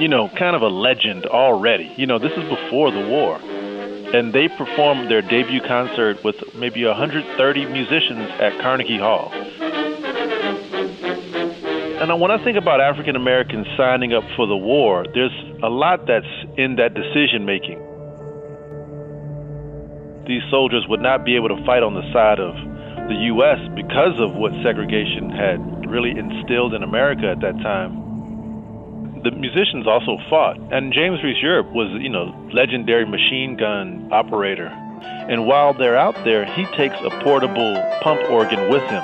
you know, kind of a legend already. You know, this is before the war. And they performed their debut concert with maybe 130 musicians at Carnegie Hall. And when I think about African Americans signing up for the war, there's a lot that's in that decision making. These soldiers would not be able to fight on the side of the U.S. because of what segregation had really instilled in America at that time. The musicians also fought, and James Reese Europe was, you know, legendary machine gun operator. And while they're out there, he takes a portable pump organ with him.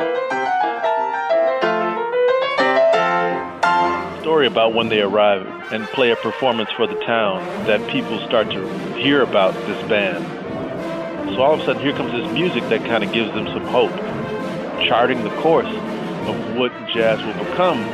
Story about when they arrive and play a performance for the town that people start to hear about this band. So all of a sudden, here comes this music that kind of gives them some hope, charting the course of what jazz will become.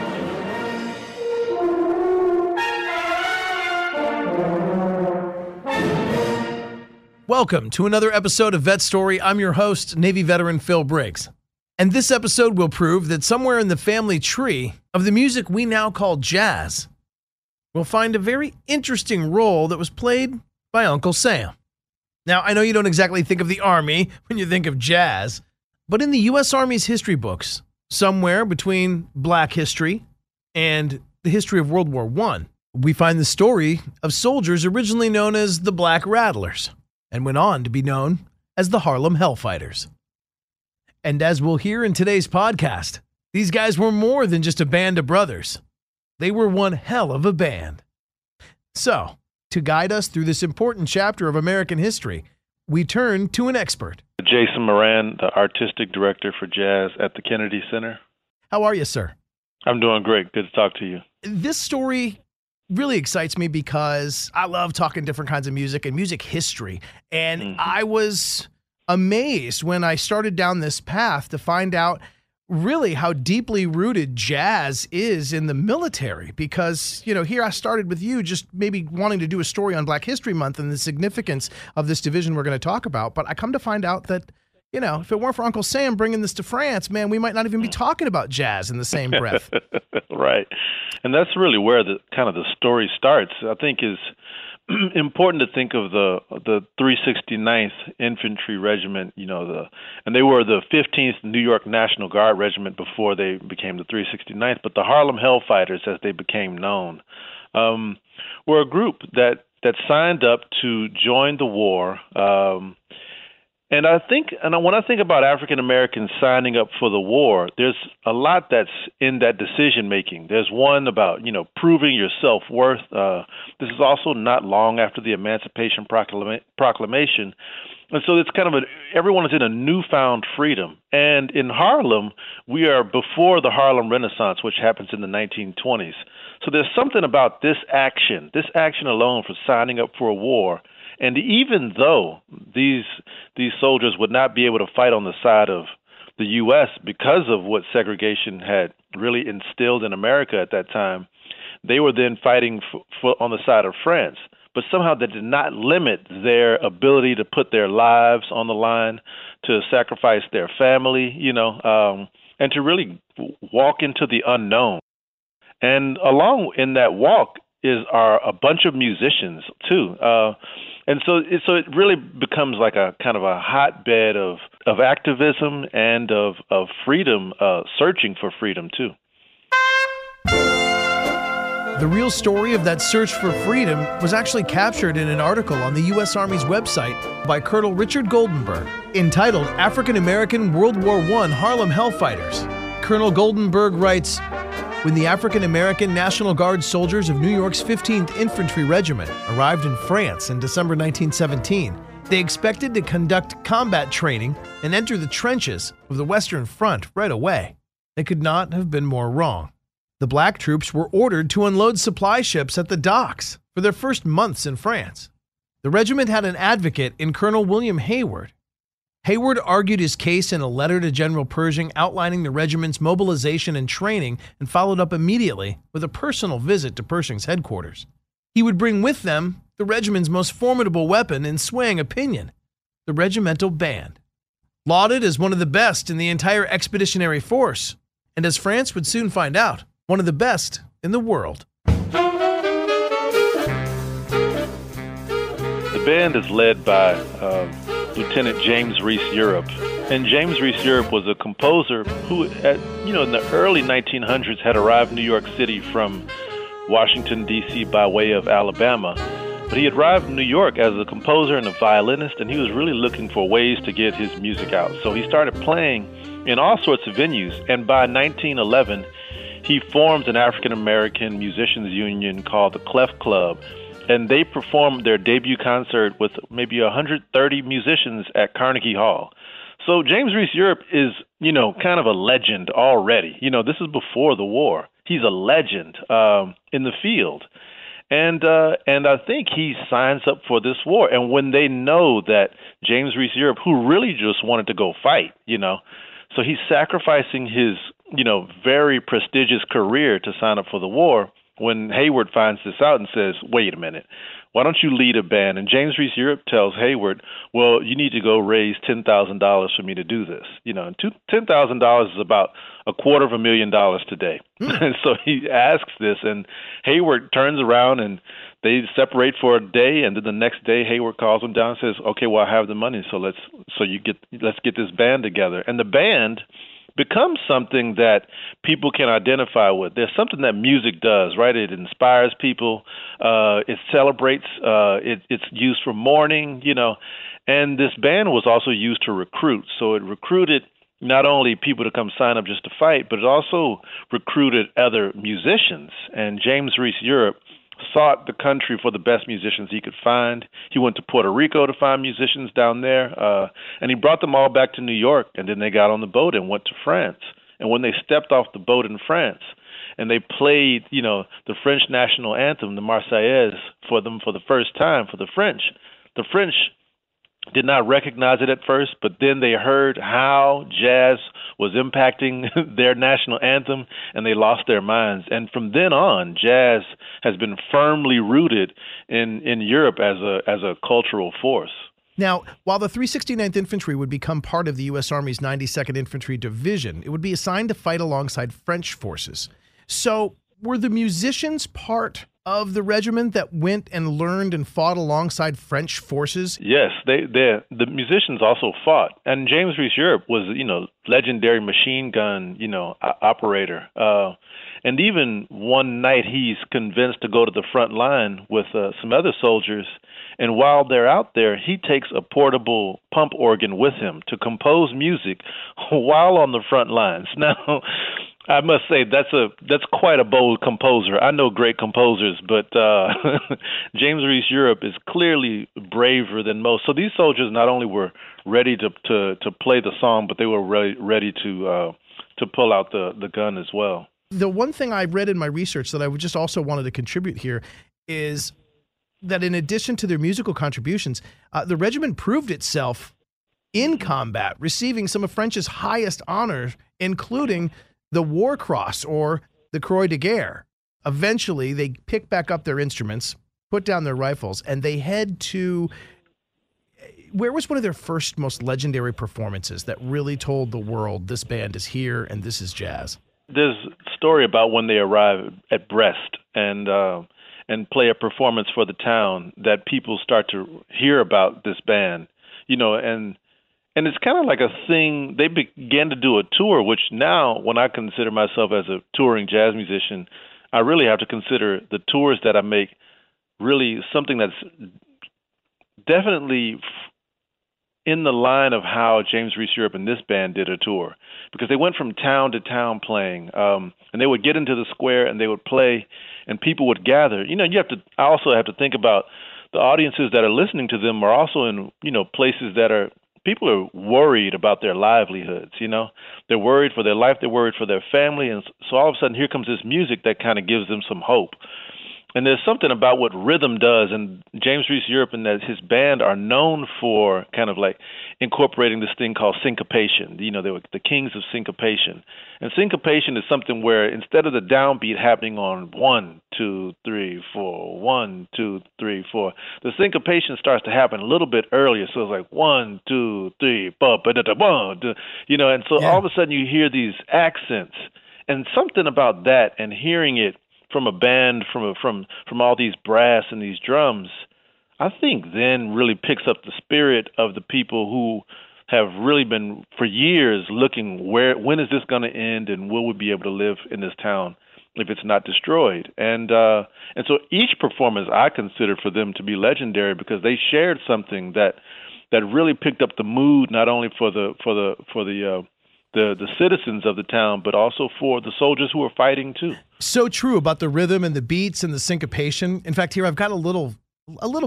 Welcome to another episode of Vet Story. I'm your host, Navy veteran Phil Briggs. And this episode will prove that somewhere in the family tree of the music we now call jazz, we'll find a very interesting role that was played by Uncle Sam. Now, I know you don't exactly think of the Army when you think of jazz, but in the U.S. Army's history books, somewhere between Black history and the history of World War I, we find the story of soldiers originally known as the Black Rattlers, and went on to be known as the Harlem Hellfighters. And as we'll hear in today's podcast, these guys were more than just a band of brothers. They were one hell of a band. So, to guide us through this important chapter of American history, we turn to an expert. Jason Moran, the artistic director for jazz at the Kennedy Center. How are you, sir? I'm doing great. Good to talk to you. This story really excites me because I love talking different kinds of music and music history. And I was amazed when I started down this path to find out really how deeply rooted jazz is in the military. Because, you know, here I started with you just maybe wanting to do a story on Black History Month and the significance of this division we're going to talk about. But I come to find out that, you know, if it weren't for Uncle Sam bringing this to France, man, we might not even be talking about jazz in the same breath. Right. And that's really where the kind of the story starts. I think is important to think of the 369th Infantry Regiment, you know, and they were the 15th New York National Guard Regiment before they became the 369th, but the Harlem Hellfighters, as they became known, were a group that signed up to join the war. And when I think about African Americans signing up for the war, there's a lot that's in that decision making. There's one about, you know, proving your self-worth. This is also not long after the Emancipation Proclamation. And so it's kind of everyone is in a newfound freedom. And in Harlem, we are before the Harlem Renaissance, which happens in the 1920s. So there's something about this action alone for signing up for a war. And even though these soldiers would not be able to fight on the side of the U.S. because of what segregation had really instilled in America at that time, they were then fighting on the side of France. But somehow that did not limit their ability to put their lives on the line, to sacrifice their family, you know, and to really walk into the unknown. And along in that walk are a bunch of musicians, too. And so it really becomes like a kind of a hotbed of activism and of freedom, searching for freedom, too. The real story of that search for freedom was actually captured in an article on the U.S. Army's website by Colonel Richard Goldenberg, entitled African American World War I Harlem Hellfighters. Colonel Goldenberg writes, when the African-American National Guard soldiers of New York's 15th Infantry Regiment arrived in France in December 1917, they expected to conduct combat training and enter the trenches of the Western Front right away. They could not have been more wrong. The black troops were ordered to unload supply ships at the docks for their first months in France. The regiment had an advocate in Colonel William Hayward. Hayward argued his case in a letter to General Pershing outlining the regiment's mobilization and training, and followed up immediately with a personal visit to Pershing's headquarters. He would bring with them the regiment's most formidable weapon in swaying opinion, the regimental band. Lauded as one of the best in the entire expeditionary force, and as France would soon find out, one of the best in the world. The band is led by Lieutenant James Reese Europe. And James Reese Europe was a composer who, in the early 1900s, had arrived in New York City from Washington, D.C. by way of Alabama. But he arrived in New York as a composer and a violinist, and he was really looking for ways to get his music out. So he started playing in all sorts of venues. And by 1911, he formed an African-American musicians union called the Clef Club. And they performed their debut concert with maybe 130 musicians at Carnegie Hall. So James Reese Europe is, kind of a legend already. This is before the war. He's a legend in the field. And I think he signs up for this war. And when they know that James Reese Europe, who really just wanted to go fight, so he's sacrificing his, very prestigious career to sign up for the war. When Hayward finds this out and says, wait a minute, why don't you lead a band? And James Reese Europe tells Hayward, well, you need to go raise $10,000 for me to do this. And $10,000 is about $250,000 today. And so he asks this, and Hayward turns around and they separate for a day. And then the next day, Hayward calls him down and says, okay, well, I have the money. So let's get this band together. And the band becomes something that people can identify with. There's something that music does, right? It inspires people. It celebrates. It's used for mourning, And this band was also used to recruit. So it recruited not only people to come sign up just to fight, but it also recruited other musicians. And James Reese Europe sought the country for the best musicians he could find. He went to Puerto Rico to find musicians down there, and he brought them all back to New York, and then they got on the boat and went to France. And when they stepped off the boat in France, and they played, the French national anthem, the Marseillaise, for them for the first time, for the French did not recognize it at first, but then they heard how jazz was impacting their national anthem, and they lost their minds. And from then on, jazz has been firmly rooted in Europe as a cultural force. Now, while the 369th Infantry would become part of the U.S. Army's 92nd Infantry Division, it would be assigned to fight alongside French forces. So were the musicians part of the regiment that went and learned and fought alongside French forces? Yes, the musicians also fought. And James Reese Europe was, legendary machine gun, operator. And even one night he's convinced to go to the front line with some other soldiers. And while they're out there, he takes a portable pump organ with him to compose music while on the front lines. Now, I must say that's quite a bold composer. I know great composers, but James Reese Europe is clearly braver than most. So these soldiers not only were ready to play the song, but they were ready to pull out the gun as well. The one thing I read in my research that I just also wanted to contribute here is that in addition to their musical contributions, the regiment proved itself in combat, receiving some of French's highest honors, including the War Cross, or the Croix de Guerre. Eventually, they pick back up their instruments, put down their rifles, and they head to... Where was one of their first most legendary performances that really told the world, this band is here and this is jazz? There's a story about when they arrive at Brest and play a performance for the town that people start to hear about this band, And it's kind of like a thing. They began to do a tour, which now, when I consider myself as a touring jazz musician, I really have to consider the tours that I make really something that's definitely in the line of how James Reese Europe and this band did a tour, because they went from town to town playing, and they would get into the square and they would play, and people would gather. You know, I also have to think about the audiences that are listening to them are also in, you know, places that are, people are worried about their livelihoods, you know. They're worried for their life, they're worried for their family, and so all of a sudden here comes this music that kind of gives them some hope. And there's something about what rhythm does, and James Reese Europe and his band are known for kind of like incorporating this thing called syncopation. You know, they were the kings of syncopation. And syncopation is something where instead of the downbeat happening on 1, 2, 3, 4, 1, 2, 3, 4, the syncopation starts to happen a little bit earlier. So it's like 1, 2, 3, ba ba da da ba, you know, and so all of a sudden you hear these accents, and something about that and hearing it from a band, from all these brass and these drums, I think then really picks up the spirit of the people who have really been for years looking when is this going to end, and will we be able to live in this town if it's not destroyed? And so each performance I consider for them to be legendary, because they shared something that really picked up the mood, not only for the citizens of the town, but also for the soldiers who are fighting too. So true about the rhythm and the beats and the syncopation. In fact, here I've got a little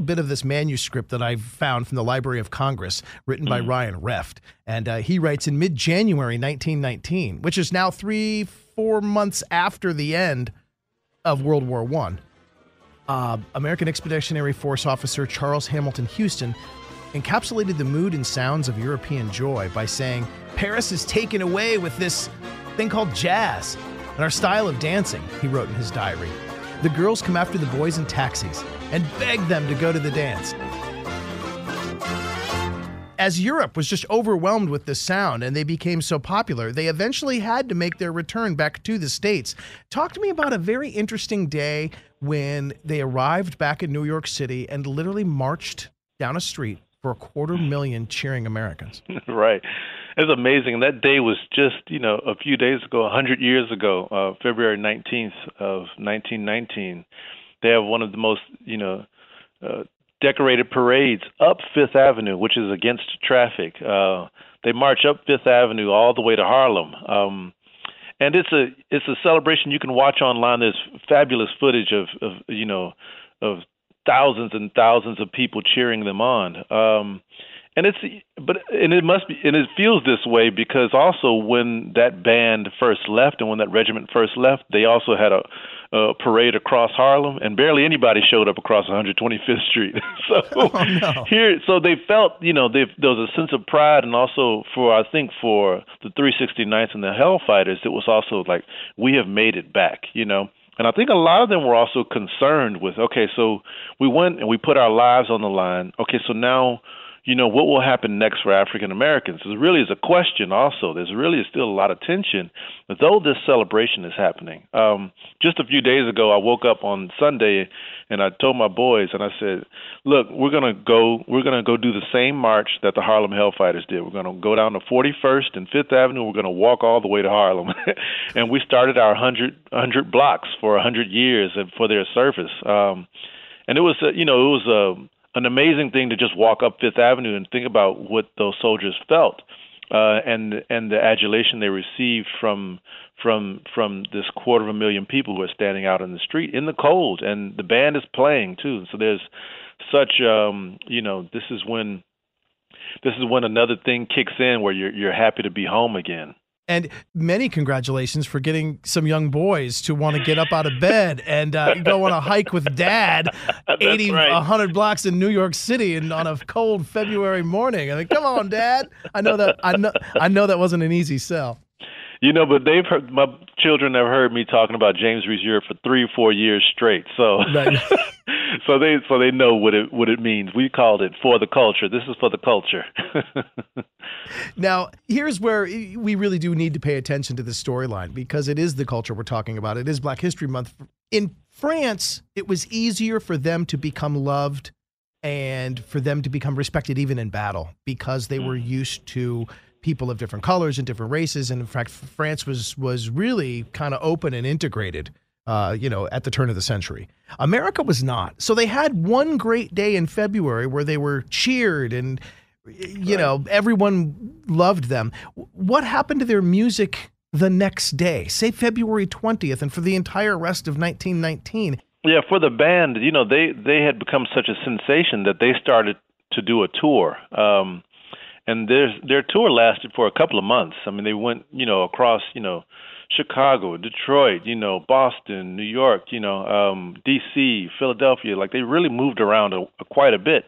bit of this manuscript that I found from the Library of Congress, written by Ryan Reft. And he writes, in mid-January 1919, which is now 3-4 months after the end of World War I, American Expeditionary Force officer Charles Hamilton Houston encapsulated the mood and sounds of European joy by saying, "Paris is taken away with this thing called jazz and our style of dancing," he wrote in his diary. "The girls come after the boys in taxis and beg them to go to the dance." As Europe was just overwhelmed with this sound and they became so popular, they eventually had to make their return back to the States. Talk to me about a very interesting day when they arrived back in New York City and literally marched down a street for 250,000 cheering Americans. Right. It's amazing. That day was just, you know, a few days ago, 100 years ago, February 19th of 1919. They have one of the most, you know, decorated parades up Fifth Avenue, which is against traffic. They march up Fifth Avenue all the way to Harlem. And it's a celebration you can watch online. There's fabulous footage of thousands and thousands of people cheering them on, and it feels this way because also when that band first left and when that regiment first left, they also had a parade across Harlem, and barely anybody showed up across 125th Street. So they felt, you know, there was a sense of pride, and also for the 369th and the Hellfighters, it was also like, we have made it back, you know. And I think a lot of them were also concerned with, okay, so we went and we put our lives on the line. Okay, so now, you know, what will happen next for African Americans? It really is a question also. There's really still a lot of tension, though this celebration is happening. Just a few days ago, I woke up on Sunday and I told my boys, and I said, look, we're going to go do the same march that the Harlem Hellfighters did. We're going to go down to 41st and Fifth Avenue. We're going to walk all the way to Harlem. And we started our 100 blocks for 100 years and for their service. And it was, you know, it was an amazing thing to just walk up Fifth Avenue and think about what those soldiers felt, and the adulation they received from this 250,000 people who are standing out in the street in the cold, and the band is playing too. So there's such, you know, this is when another thing kicks in where you're happy to be home again. And many congratulations for getting some young boys to want to get up out of bed and go on a hike with dad, 80, right. 100 blocks in New York City, and on a cold February morning. I mean, come on, Dad. I know that wasn't an easy sell. You know, but my children have heard me talking about James Reese Europe for 3 or 4 years straight. So, right. so they know what it means. We called it For the Culture. This is for the culture. Now, here's where we really do need to pay attention to the storyline, because it is the culture we're talking about. It is Black History Month. In France, it was easier for them to become loved and for them to become respected even in battle, because they were used to people of different colors and different races. And in fact, France was really kind of open and integrated, you know, at the turn of the century. America was not. So they had one great day in February where they were cheered and You know, everyone loved them. What happened to their music the next day, say February 20th, and for the entire rest of 1919? Yeah, for the band, you know, they had become such a sensation that they started to do a tour. And their tour lasted for a couple of months. I mean, they went, you know, across, you know, Chicago, Detroit, you know, Boston, New York, you know, D.C., Philadelphia. Like, they really moved around quite a bit.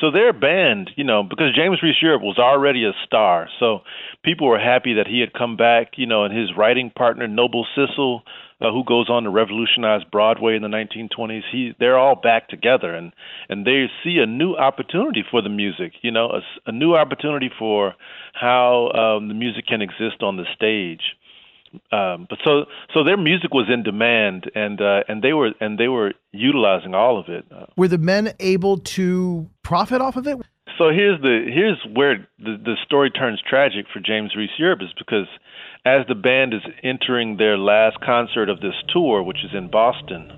So their band, you know, because James Reese Europe was already a star, so people were happy that he had come back, you know, and his writing partner, Noble Sissel, who goes on to revolutionize Broadway in the 1920s, they're all back together, and they see a new opportunity for the music, you know, a new opportunity for how the music can exist on the stage. But so their music was in demand, and they were utilizing all of it. Were the men able to profit off of it? So here's where the story turns tragic for James Reese Europe, is because as the band is entering their last concert of this tour, which is in Boston,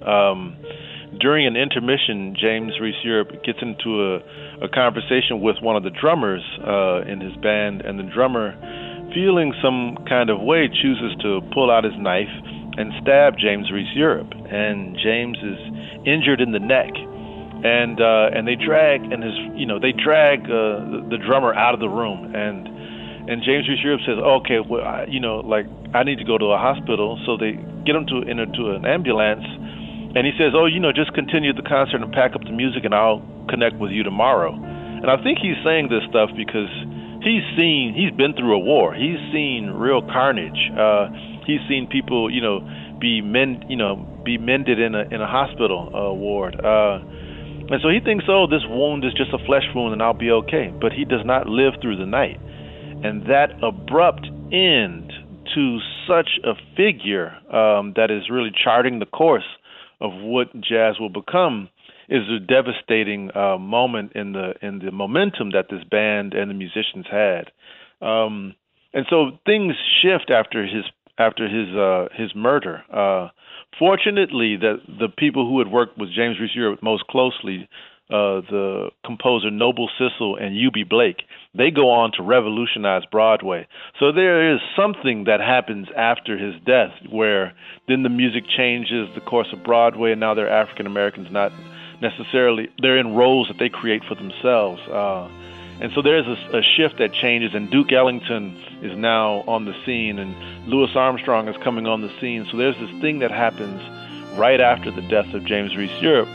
during an intermission, James Reese Europe gets into a conversation with one of the drummers in his band, and the drummer, feeling some kind of way, chooses to pull out his knife and stab James Reese Europe. And James is injured in the neck, and they drag the drummer out of the room. And James Reese Europe says, "Okay, well, I need to go to a hospital." So they get him into an ambulance, and he says, "Oh, you know, just continue the concert and pack up the music, and I'll connect with you tomorrow." And I think he's saying this stuff because he's been through a war. He's seen real carnage. He's seen people, you know, be mended in a hospital ward. And so he thinks, oh, this wound is just a flesh wound and I'll be okay. But he does not live through the night. And that abrupt end to such a figure that is really charting the course of what jazz will become is a devastating moment in the momentum that this band and the musicians had, and so things shift after his murder. Fortunately, that the people who had worked with James Reese Europe most closely, the composer Noble Sissel and Eubie Blake, they go on to revolutionize Broadway. So there is something that happens after his death, where then the music changes the course of Broadway, and now they're African Americans, not necessarily, they're in roles that they create for themselves. And so there's a shift that changes, and Duke Ellington is now on the scene, and Louis Armstrong is coming on the scene. So there's this thing that happens right after the death of James Reese Europe,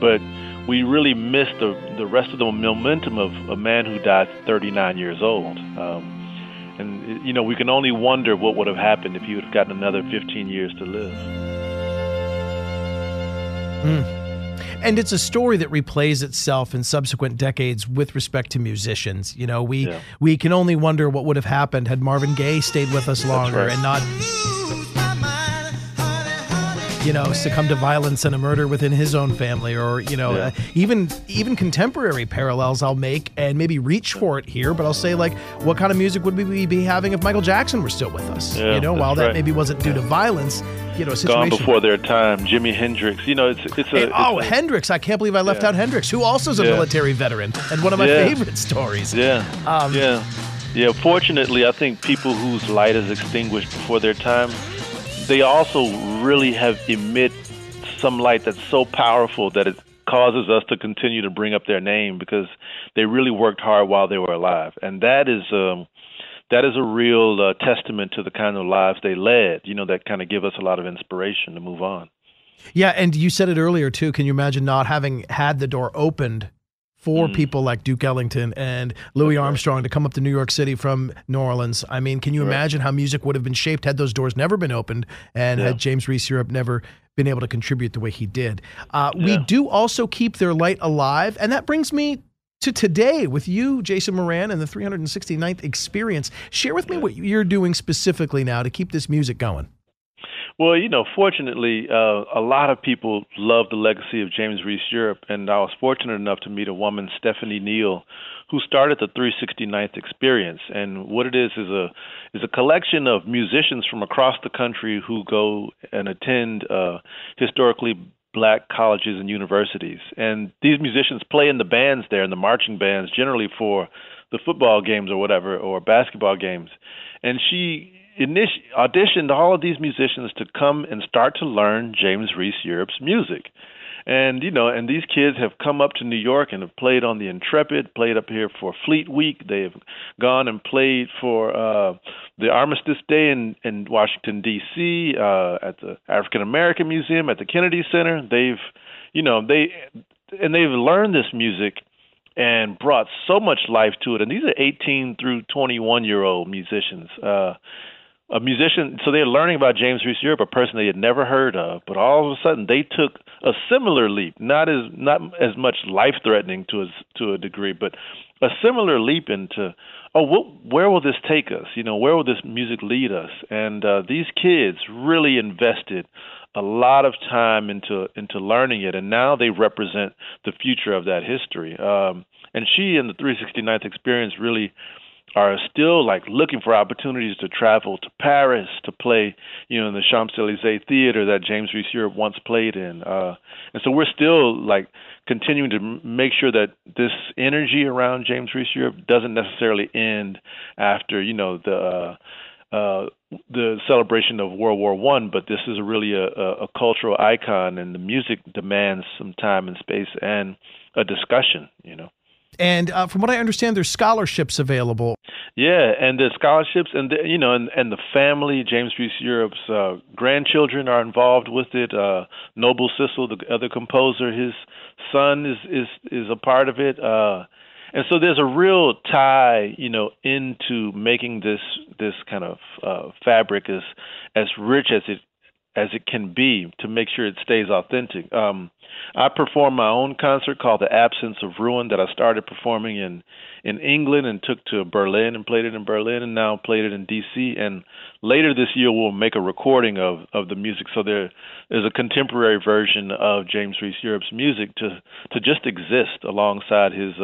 but we really miss the rest of the momentum of a man who died 39 years old. And, you know, we can only wonder what would have happened if he would have gotten another 15 years to live. And it's a story that replays itself in subsequent decades with respect to musicians. You know, we can only wonder what would have happened had Marvin Gaye stayed with us longer and not, you know, succumb to violence and a murder within his own family, or, you know, even contemporary parallels I'll make and maybe reach for it here, but I'll say, like, what kind of music would we be having if Michael Jackson were still with us? Yeah, you know, while that maybe wasn't due to violence. You know, gone before their time, Jimi Hendrix. You know, it's Hendrix! I can't believe I left out Hendrix, who also is a military veteran, and one of my favorite stories. Fortunately, I think people whose light is extinguished before their time, they also really have emit some light that's so powerful that it causes us to continue to bring up their name, because they really worked hard while they were alive, and that is. That is a real testament to the kind of lives they led, you know, that kind of give us a lot of inspiration to move on. Yeah, and you said it earlier, too. Can you imagine not having had the door opened for people like Duke Ellington and Louis Armstrong to come up to New York City from New Orleans? I mean, can you imagine how music would have been shaped had those doors never been opened, and had James Reese Europe never been able to contribute the way he did? We do also keep their light alive, and that brings me to today with you, Jason Moran, and the 369th Experience. Share with me what you're doing specifically now to keep this music going. Well, you know, fortunately, a lot of people love the legacy of James Reese Europe, and I was fortunate enough to meet a woman, Stephanie Neal, who started the 369th Experience. And what it is a collection of musicians from across the country who go and attend historically Black colleges and universities. And these musicians play in the bands there, in the marching bands, generally for the football games or whatever, or basketball games. And she auditioned all of these musicians to come and start to learn James Reese Europe's music. And, you know, and these kids have come up to New York and have played on the Intrepid, played up here for Fleet Week. They've gone and played for the Armistice Day in Washington, D.C., at the African American Museum, at the Kennedy Center. They've, you know, they've learned this music and brought so much life to it. And these are 18 through 21-year-old musicians. A musician, so they're learning about James Reese Europe, a person they had never heard of, but all of a sudden they took a similar leap, not as much life-threatening to a degree, but a similar leap into, where will this take us? You know, where will this music lead us? And these kids really invested a lot of time into learning it, and now they represent the future of that history. And she and the 369th Experience really are still like looking for opportunities to travel to Paris to play, you know, in the Champs-Élysées Theater that James Reese Europe once played in. And so we're still like continuing to make sure that this energy around James Reese Europe doesn't necessarily end after, you know, the celebration of World War I, but this is really a cultural icon, and the music demands some time and space and a discussion, you know. And from what I understand, there's scholarships available. Yeah, and there's scholarships, and the family, James Reese Europe's grandchildren are involved with it. Noble Sissel, the other composer, his son is a part of it. And so there's a real tie, you know, into making this kind of fabric as rich as it can be, to make sure it stays authentic. I performed my own concert called The Absence of Ruin that I started performing in England and took to Berlin and played it in Berlin, and now played it in D.C. And later this year we'll make a recording of the music. So there's a contemporary version of James Reese Europe's music to just exist alongside his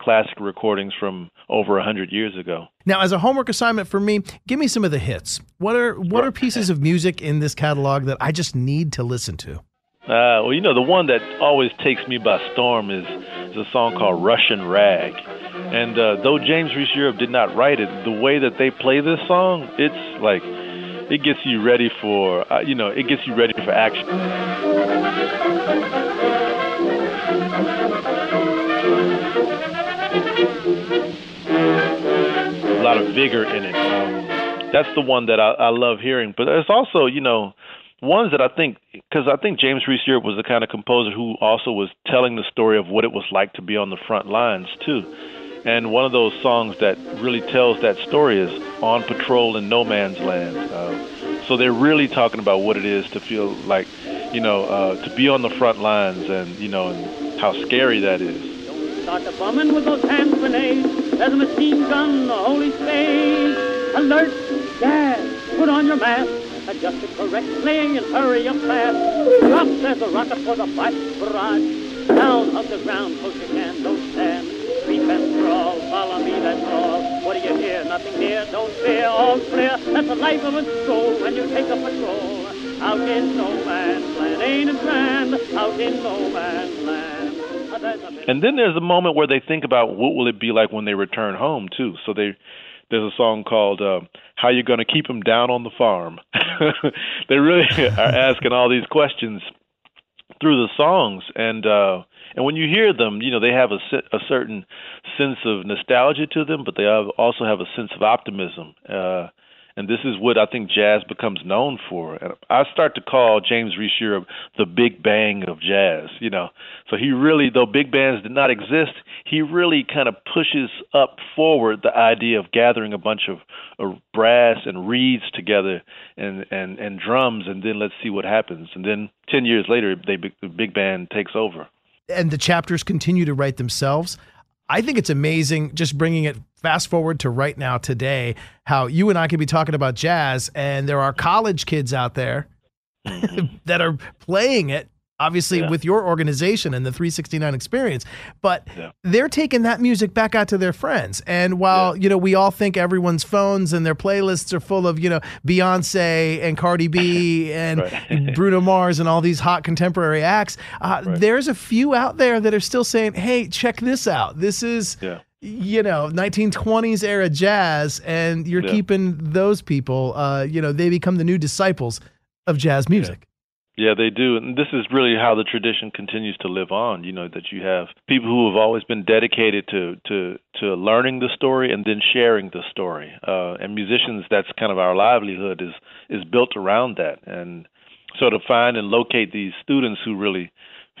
classic recordings from over 100 years ago. Now, as a homework assignment for me, give me some of the hits. What are pieces of music in this catalog that I just need to listen to? Well, you know, the one that always takes me by storm is a song called Russian Rag. And though James Reese Europe did not write it, the way that they play this song, it's like it gets you ready for, action. A lot of vigor in it. That's the one that I love hearing. But there's also, you know, ones that I think, because I think James Reese Europe was the kind of composer who also was telling the story of what it was like to be on the front lines too. And one of those songs that really tells that story is On Patrol in No Man's Land. So they're really talking about what it is to feel like, you know, to be on the front lines, and, you know, and how scary that is. Don't start the bombing with those hand grenades. There's a machine gun, a holy spade. Alert, gas, put on your mask. Adjust it correctly and hurry up fast. Drop, there's a rocket for the fight barrage. Down off the ground, close your hand, don't stand. Creep and crawl, follow me, that's all. What do you hear? Nothing near, don't fear, all clear. That's the life of a soul when you take a patrol. Out in no man's land, ain't it grand? Out in no man's land. And then there's a moment where they think about what will it be like when they return home, too. So there's a song called How You Gonna Keep 'Em Down on the Farm. They really are asking all these questions through the songs. And when you hear them, you know, they have a certain sense of nostalgia to them, but they also have a sense of optimism. And this is what I think jazz becomes known for. And I start to call James Reese Europe the Big Bang of jazz, you know. So he really, though big bands did not exist, he really kind of pushes up forward the idea of gathering a bunch of brass and reeds together and drums, and then let's see what happens. And then 10 years later, the big band takes over. And the chapters continue to write themselves. I think it's amazing, just bringing it fast forward to right now today, how you and I could be talking about jazz, and there are college kids out there that are playing it, obviously, with your organization and the 369 Experience, but they're taking that music back out to their friends. And while, you know, we all think everyone's phones and their playlists are full of, you know, Beyonce and Cardi B and Bruno Mars and all these hot contemporary acts, there's a few out there that are still saying, hey, check this out. This is... Yeah. you know, 1920s era jazz, and you're keeping those people, you know, they become the new disciples of jazz music. Yeah, they do. And this is really how the tradition continues to live on, you know, that you have people who have always been dedicated to learning the story and then sharing the story. And musicians, that's kind of our livelihood, is built around that. And so to find and locate these students who really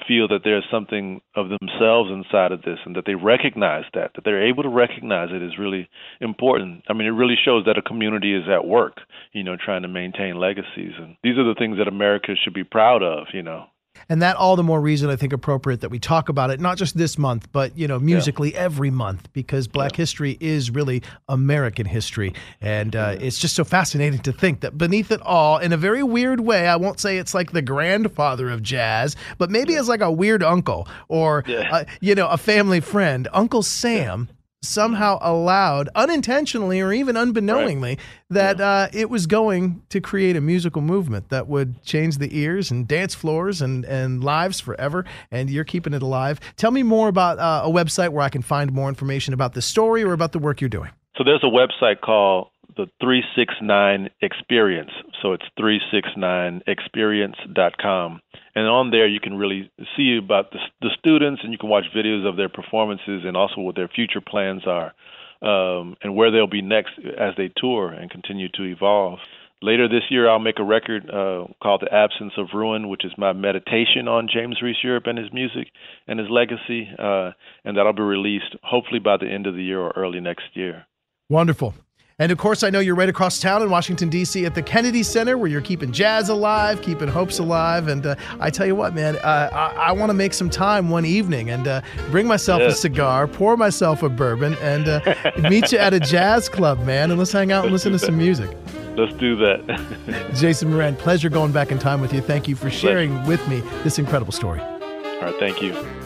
feel that there's something of themselves inside of this and that they recognize that, that they're able to recognize it is really important. I mean, it really shows that a community is at work, you know, trying to maintain legacies. And these are the things that America should be proud of, you know. And that all the more reason, I think, appropriate that we talk about it, not just this month, but, you know, musically every month, because Black history is really American history. And it's just so fascinating to think that beneath it all, in a very weird way, I won't say it's like the grandfather of jazz, but maybe it's like a weird uncle or, you know, a family friend, Uncle Sam. Somehow allowed, unintentionally or even unbeknowingly, that it was going to create a musical movement that would change the ears and dance floors and lives forever, and you're keeping it alive. Tell me more about a website where I can find more information about the story or about the work you're doing. So there's a website called the 369 Experience. So it's 369experience.com. And on there, you can really see about the students, and you can watch videos of their performances and also what their future plans are, and where they'll be next as they tour and continue to evolve. Later this year, I'll make a record called The Absence of Ruin, which is my meditation on James Reese Europe and his music and his legacy, and that'll be released hopefully by the end of the year or early next year. Wonderful. And, of course, I know you're right across town in Washington, D.C. at the Kennedy Center, where you're keeping jazz alive, keeping hopes alive. And I tell you what, man, I want to make some time one evening and bring myself a cigar, pour myself a bourbon, and meet you at a jazz club, man. And let's hang out and listen to some music. Let's do that. Jason Moran, pleasure going back in time with you. Thank you for sharing with me this incredible story. All right, thank you.